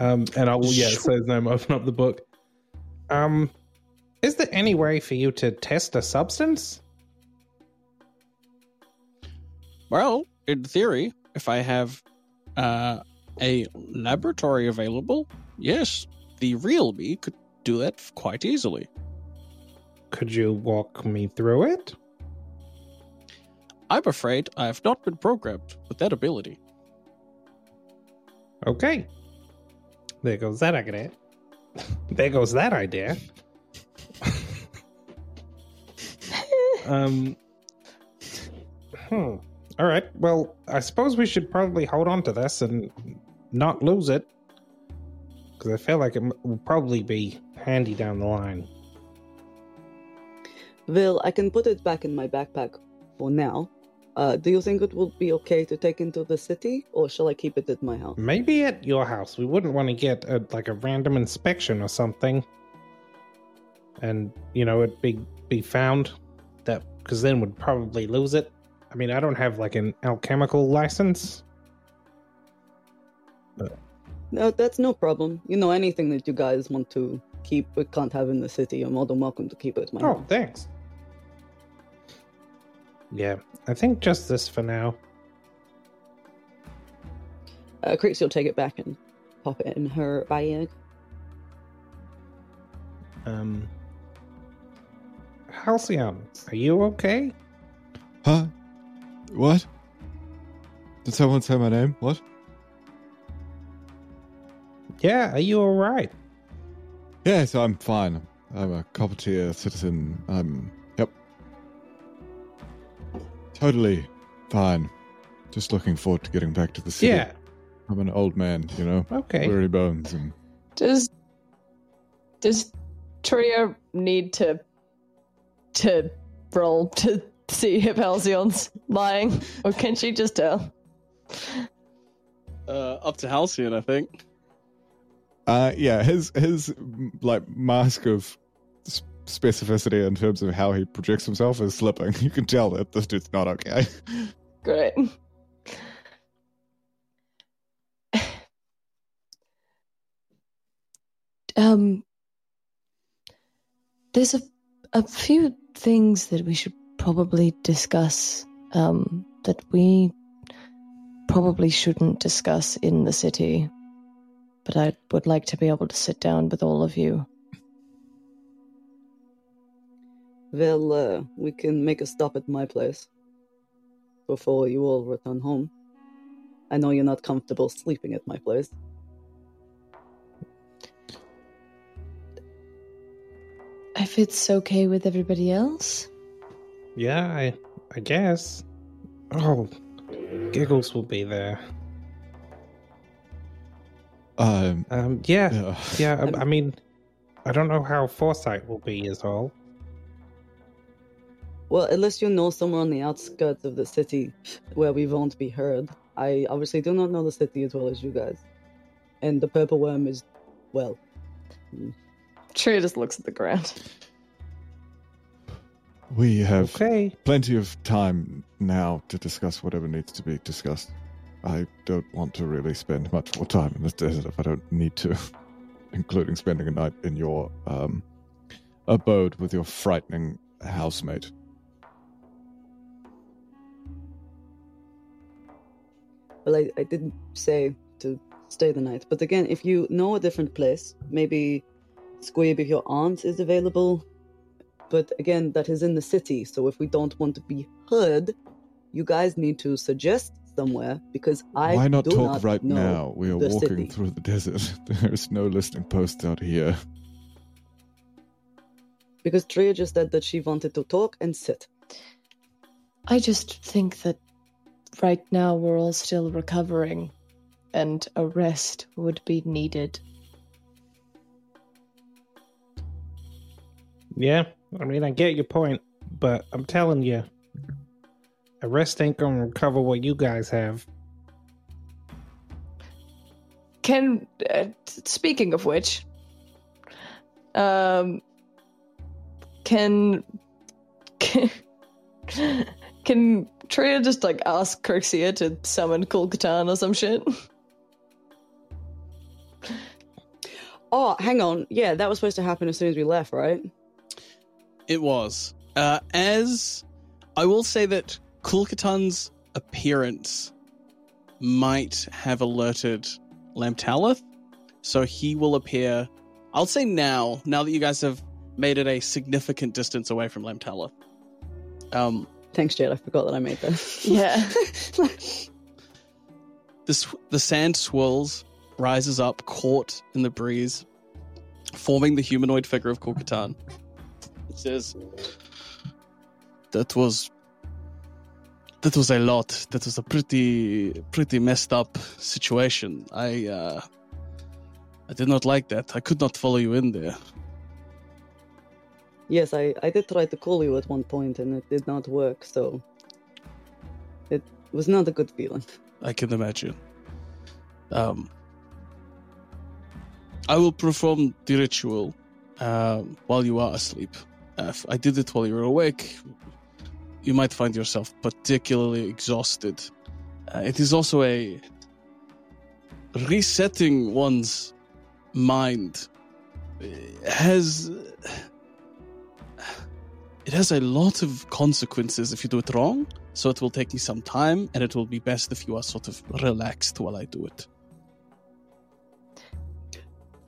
Um, and I will, yeah, say his name, open up the book. Um, is there any way for you to test a substance? Well, in theory, if I have uh, a laboratory available, yes, the real me could do that quite easily. Could you walk me through it? I'm afraid I have not been programmed with that ability. Okay. There goes that idea. There goes that idea. um. Hmm. All right. Well, I suppose we should probably hold on to this and not lose it. Because I feel like it will probably be handy down the line. Well, I can put it back in my backpack for now. Uh, do you think it would be okay to take into the city, or shall I keep it at my house? Maybe at your house. We wouldn't want to get a, like a random inspection or something, and you know it'd be be found, that because then we'd probably lose it. I mean, I don't have like an alchemical license. But... No, that's no problem. You know, anything that you guys want to keep, we can't have in the city. You're more than welcome to keep it at my house. Oh, thanks. Yeah, I think just this for now. Uh, Krixia will take it back and pop it in her bag. Um, Halcyon, are you okay? Huh? What? Did someone say my name? What? Yeah, are you alright? Yes, I'm fine. I'm a copper-tier citizen. I'm... Totally fine. Just looking forward to getting back to the city. Yeah. I'm an old man, you know. Okay. Weary bones. And... Does Does Tria need to to roll to see if Halcyon's lying, or can she just tell? Uh, up to Halcyon, I think. Uh, yeah. His his like mask of specificity in terms of how he projects himself is slipping. You can tell that this dude's not okay. Great. Um, there's a a few things that we should probably discuss um, that we probably shouldn't discuss in the city, but I would like to be able to sit down with all of you. Well, uh, we can make a stop at my place before you all return home. I know you're not comfortable sleeping at my place. If it's okay with everybody else? Yeah, I, I guess. Oh, Giggles will be there. Um, um yeah, yeah, yeah I, I mean, I don't know how Foresight will be is all. Well, unless you know somewhere on the outskirts of the city where we won't be heard. I obviously do not know the city as well as you guys. And the purple worm is, well... Tria just looks at the ground. We have okay. plenty of time now to discuss whatever needs to be discussed. I don't want to really spend much more time in this desert if I don't need to, including spending a night in your um, abode with your frightening housemate. Well, I, I didn't say to stay the night, but again, if you know a different place, maybe Squeeb if your aunt is available, but again, that is in the city, so if we don't want to be heard, you guys need to suggest somewhere, because I Why not do talk not right know now? We are walking city. Through the desert. There is no listening post out here. Because Tria just said that she wanted to talk and sit. I just think that right now we're all still recovering, and a rest would be needed. Yeah, I mean, I get your point, but I'm telling you, a rest ain't gonna recover what you guys have. Can, uh, speaking of which, um, can, can, can Tria just, like, ask Krixia to summon Kulkatan or some shit? Oh, hang on. Yeah, that was supposed to happen as soon as we left, right? It was. Uh, as... I will say that Kulkatan's appearance might have alerted Lamtalith, so he will appear... I'll say now, now that you guys have made it a significant distance away from Lamtalith. Um... Thanks, Jade. I forgot that I made this. Yeah. This, the sand swirls, rises up, caught in the breeze, forming the humanoid figure of Kulkatan. It says, that was... That was a lot. That was a pretty... Pretty messed up situation. I, uh... I did not like that. I could not follow you in there. Yes, I, I did try to call you at one point, and it did not work, so... It was not a good feeling. I can imagine. Um, I will perform the ritual uh, while you are asleep. Uh, if I did it while you were awake, you might find yourself particularly exhausted. Uh, it is also a... Resetting one's mind has... It has a lot of consequences if you do it wrong, so it will take me some time, and it will be best if you are sort of relaxed while I do it.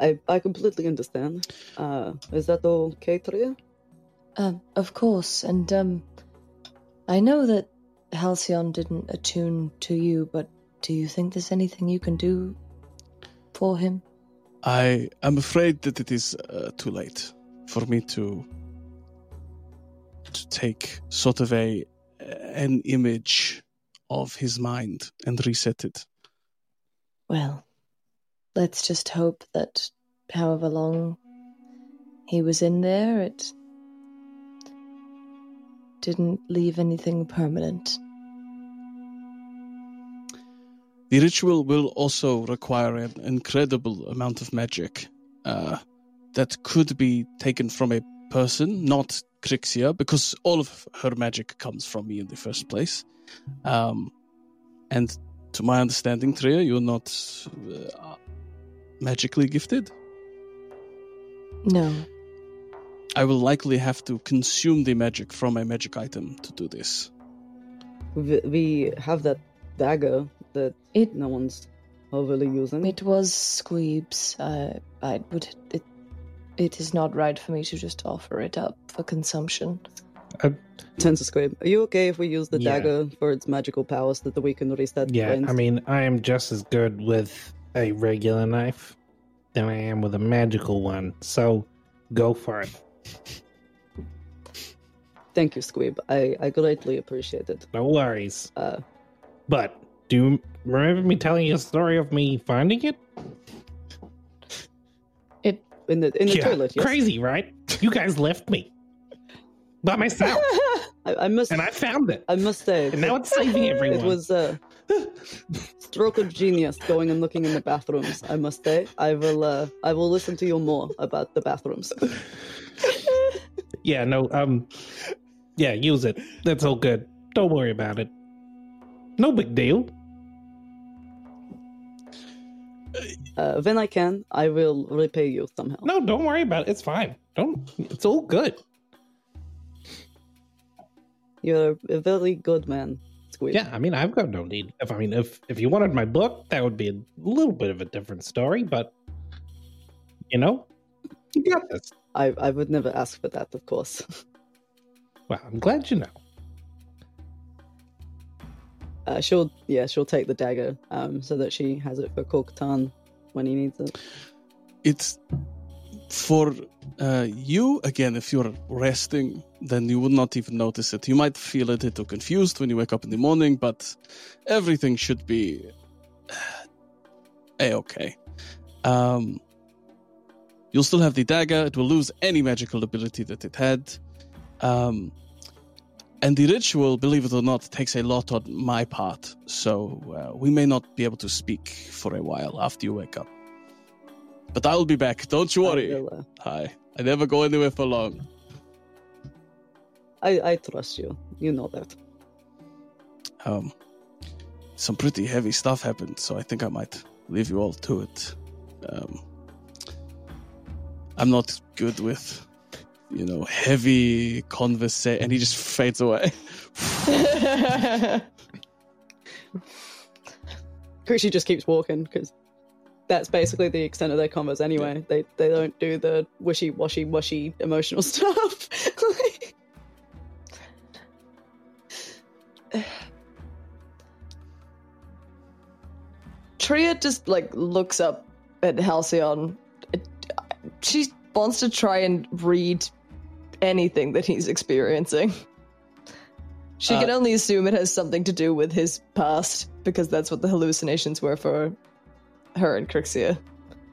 I I completely understand. Uh, is that okay, Tria? Uh, of course, and um, I know that Halcyon didn't attune to you, but do you think there's anything you can do for him? I am afraid that it is uh, too late for me to... to take sort of a an image of his mind and reset it. Well, let's just hope that however long he was in there, it didn't leave anything permanent. The ritual will also require an incredible amount of magic uh, that could be taken from a person, not Krixia, because all of her magic comes from me in the first place. Um, and to my understanding, Tria, you're not uh, magically gifted? No. I will likely have to consume the magic from a magic item to do this. We have that dagger that it, no one's overly using. It was Squeeb's. Uh, I would... It, it is not right for me to just offer it up for consumption. Uh, Tenser Squeeb, are you okay if we use the yeah. dagger for its magical power so that we can reset? Yeah, lens? I mean, I am just as good with a regular knife than I am with a magical one, so go for it. Thank you, Squeeb. I, I greatly appreciate it. No worries. Uh, but do you remember me telling you a story of me finding it? It in the in the yeah, toilet. Yes. Crazy, right? You guys left me by myself. I, I must, and I found it. I must say, and now it's saving everyone. It was a stroke of genius going and looking in the bathrooms. I must say, I will. Uh, I will listen to you more about the bathrooms. Yeah, no, um, yeah, use it. That's all good. Don't worry about it. No big deal. Uh, when I can, I will repay you somehow. No, don't worry about it. It's fine. Don't. It's all good. You're a very good man, Squeeb. Yeah, I mean, I've got no need. If I mean, if if you wanted my book, that would be a little bit of a different story, but, you know, you got this. I, I would never ask for that, of course. Well, I'm glad you know. Uh, she'll, yeah, she'll take the dagger um, so that she has it for Kulkatan when he needs it. It's for uh, you, again, if you're resting, then you would not even notice it. You might feel a little confused when you wake up in the morning, but everything should be A-okay. Um... You'll still have the dagger. It will lose any magical ability that it had. Um, and the ritual, believe it or not, takes a lot on my part. So uh, we may not be able to speak for a while after you wake up. But I'll be back. Don't you worry. I will, uh, Hi. I never go anywhere for long. I, I trust you. You know that. Um, some pretty heavy stuff happened, so I think I might leave you all to it. Um... I'm not good with, you know, heavy conversation. And he just fades away. Krixia just keeps walking because that's basically the extent of their convos anyway. Yeah. They they don't do the wishy-washy, washy emotional stuff. like... Tria just, like, looks up at Halcyon. She wants to try and read anything that he's experiencing. She uh, can only assume it has something to do with his past, because that's what the hallucinations were for her and Krixia.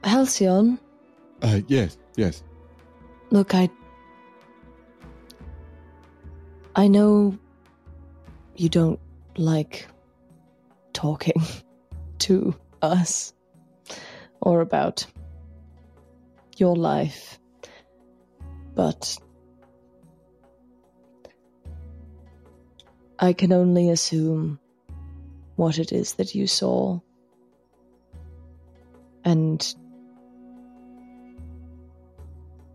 Halcyon? Uh, yes, yes. Look, I... I know you don't like talking to us or about your life, but I can only assume what it is that you saw, and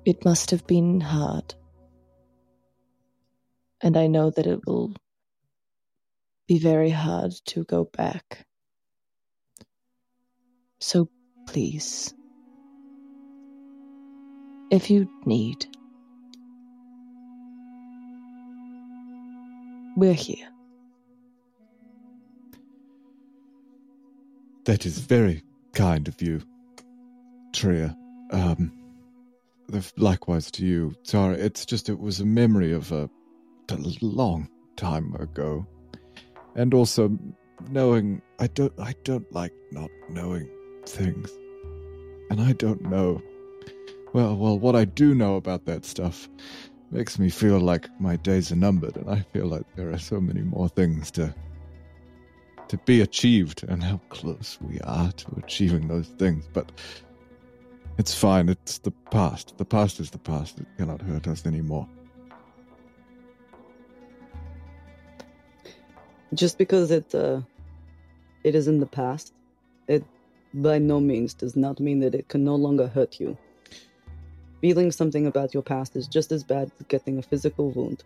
it must have been hard, and I know that it will be very hard to go back, so please, if you need, we're here. That is very kind of you, Tria. Um, likewise to you, Tara. It's just it was a memory of a, a long time ago, and also knowing I don't I don't like not knowing things, and I don't know. Well, well, what I do know about that stuff makes me feel like my days are numbered, and I feel like there are so many more things to to be achieved, and how close we are to achieving those things. But it's fine. It's the past. The past is the past. It cannot hurt us anymore. Just because it uh, it is in the past, it by no means does not mean that it can no longer hurt you. Feeling something about your past is just as bad as getting a physical wound.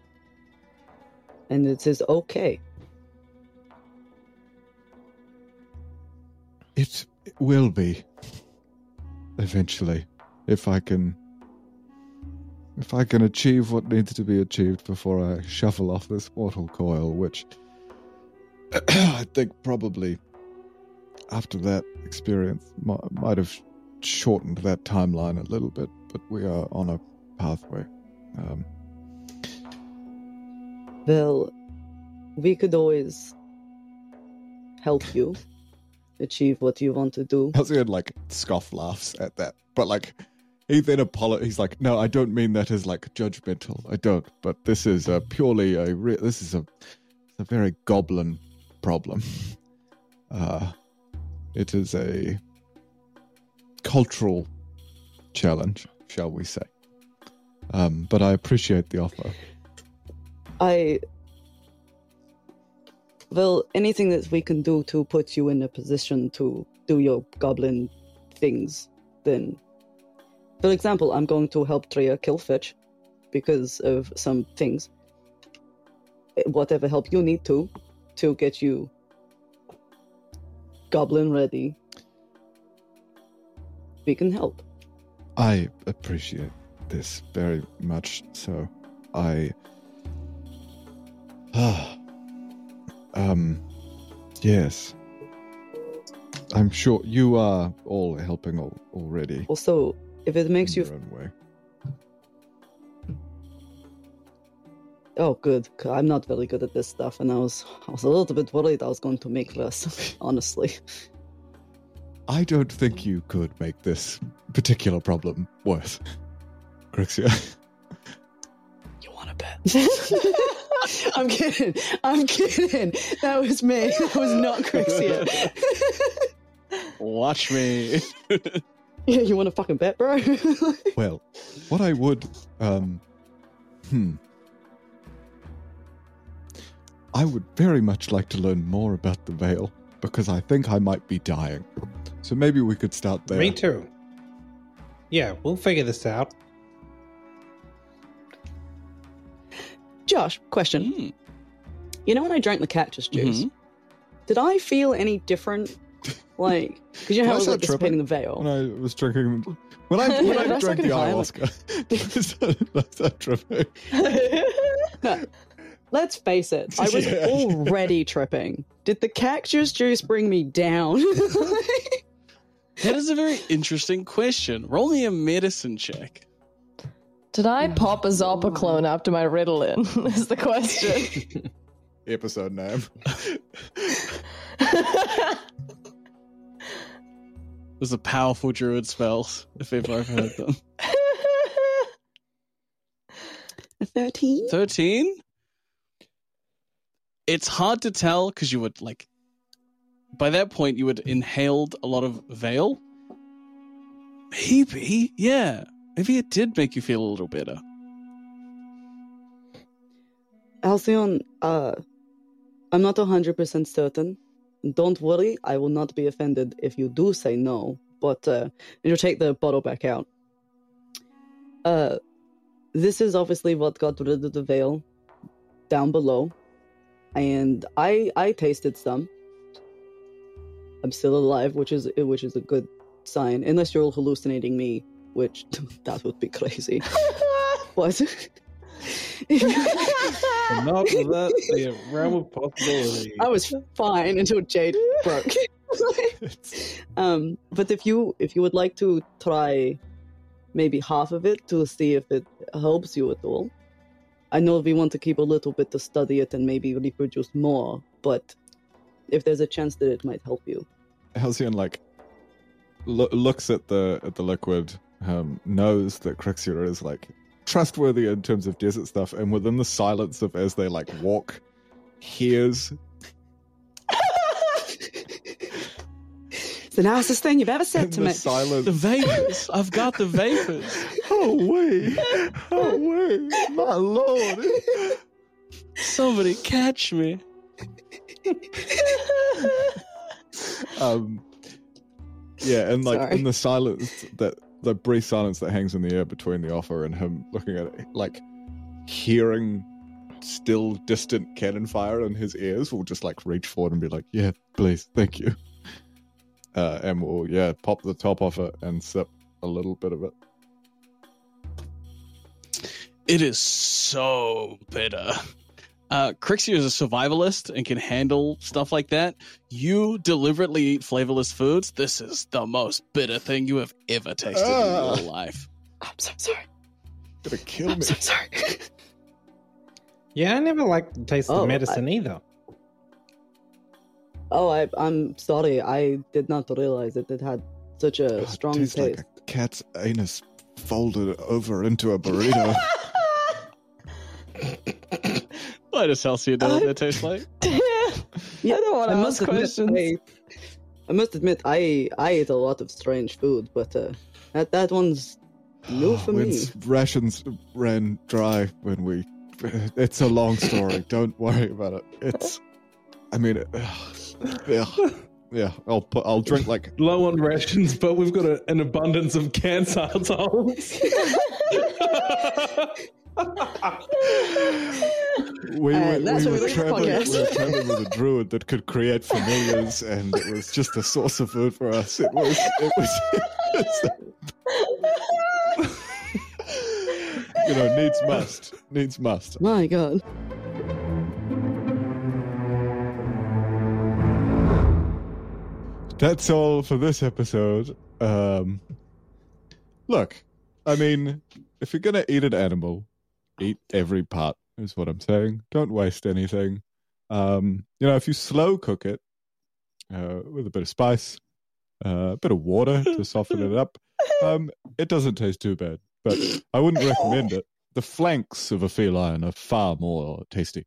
And it is okay. It will be. Eventually. If I can If I can achieve what needs to be achieved before I shuffle off this mortal coil, which I think probably after that experience might, might have shortened that timeline a little bit, but we are on a pathway. Um, well, we could always help you achieve what you want to do. Halcyon, like, scoff laughs at that, but, like, he then apologizes. He's like, no, I don't mean that as, like, judgmental. I don't, but this is a purely a... Re- this is a, a very goblin problem. Uh, it is a cultural challenge, shall we say. Um, but I appreciate the offer. I... Well, anything that we can do to put you in a position to do your goblin things, then... For example, I'm going to help Tria kill Fitch because of some things. Whatever help you need to, to get you goblin ready, we can help. I appreciate this very much, so I... Um, yes. I'm sure you are all helping all, already. Also, if it makes in you... your own way. Oh, good. I'm not very good at this stuff, and I was, I was a little bit worried I was going to make this, honestly. I don't think you could make this particular problem worse, Krixia. You want to bet? I'm kidding. I'm kidding. That was me. That was not Krixia. Watch me. Yeah, you want to fucking bet, bro? Well, what I would... Um, hmm. I would very much like to learn more about the Veil, because I think I might be dying. So maybe we could start there. Me too. Yeah, we'll figure this out. Josh, question. Mm. You know when I drank the cactus juice, mm-hmm. did I feel any different? Like, because you know how I was like dissipating the veil? When I was drinking... When I, when I drank the ayahuasca. No, let's face it, I was yeah. already tripping. Did the cactus juice bring me down? That is a very interesting question. Roll me a medicine check. Did I pop a Zolpa clone after my Ritalin? Is the question. Episode name. Those are powerful druid spells, if ever I've heard them. thirteen? thirteen? It's hard to tell because you would, like, by that point you would inhaled a lot of veil. Maybe, yeah. Maybe it did make you feel a little better. Halcyon, uh, I'm not one hundred percent certain. Don't worry, I will not be offended if you do say no, but uh, you'll take the bottle back out. Uh, this is obviously what got rid of the veil down below, and I I tasted some. I'm still alive, which is which is a good sign, unless you're all hallucinating me. Which, that would be crazy. What? Not that the realm of possibility. I was fine until Jade broke. um, but if you if you would like to try maybe half of it to see if it helps you at all. I know we want to keep a little bit to study it and maybe reproduce more, but if there's a chance that it might help you. Halcyon, like, lo- looks at the at the liquid... Um, knows that Krixia is, like, trustworthy in terms of desert stuff, and within the silence of as they, like, walk, hears... It's the nicest thing you've ever said in to the me. Silence. The vapors. I've got the vapors. Oh, wait. Oh, wait. My lord. Somebody catch me. um, yeah, and, like, Sorry. in the silence that... The brief silence that hangs in the air between the offer and him looking at it, like, hearing still distant cannon fire in his ears, will just, like, reach forward and be like, yeah, please, thank you. Uh, and we'll, yeah, pop the top off it and sip a little bit of it. It is so bitter. Uh, Krixia is a survivalist and can handle stuff like that. You deliberately eat flavorless foods. This is the most bitter thing you have ever tasted uh, in your life. I'm so sorry. You're gonna kill I'm me. I'm so sorry. Yeah, I never liked the taste oh, of medicine I, either. Oh, I, I'm sorry. I did not realize that it had such a oh, strong it tastes taste. Like a cat's anus folded over into a burrito. Why does Halcyon know what that tastes like? Yeah, yeah, I don't want to ask questions. Admit, I, I must admit, I I ate a lot of strange food, but uh, that that one's new oh, for when me. Rations ran dry when we. It's a long story. Don't worry about it. It's. I mean, ugh, ugh, yeah. I'll put. I'll drink like low on rations, but we've got a, an abundance of cancer assholes. We uh, were, we were traveling with a druid that could create familiars, and it was just a source of food for us. It was. It was. It was you know, needs must. Needs must. My God. That's all for this episode. Um, look, I mean, if you're going to eat an animal, eat every part, is what I'm saying. Don't waste anything. Um, you know, if you slow cook it uh, with a bit of spice, uh, a bit of water to soften it up, um, it doesn't taste too bad, but I wouldn't recommend it. The flanks of a feline are far more tasty.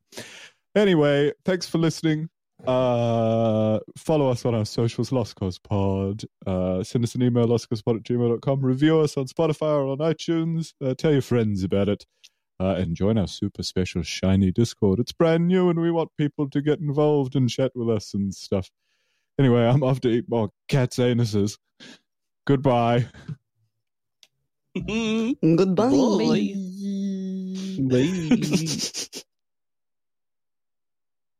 Anyway, thanks for listening. Uh, follow us on our socials, Lost Koz Pod. Uh, send us an email, lostkozpod at gmail dot com. Review us on Spotify or on iTunes. Uh, tell your friends about it. Uh, and join our super special shiny Discord. It's brand new and we want people to get involved and chat with us and stuff. Anyway, I'm off to eat more cat's anuses. Goodbye. Goodbye. Bye. Bye. Bye.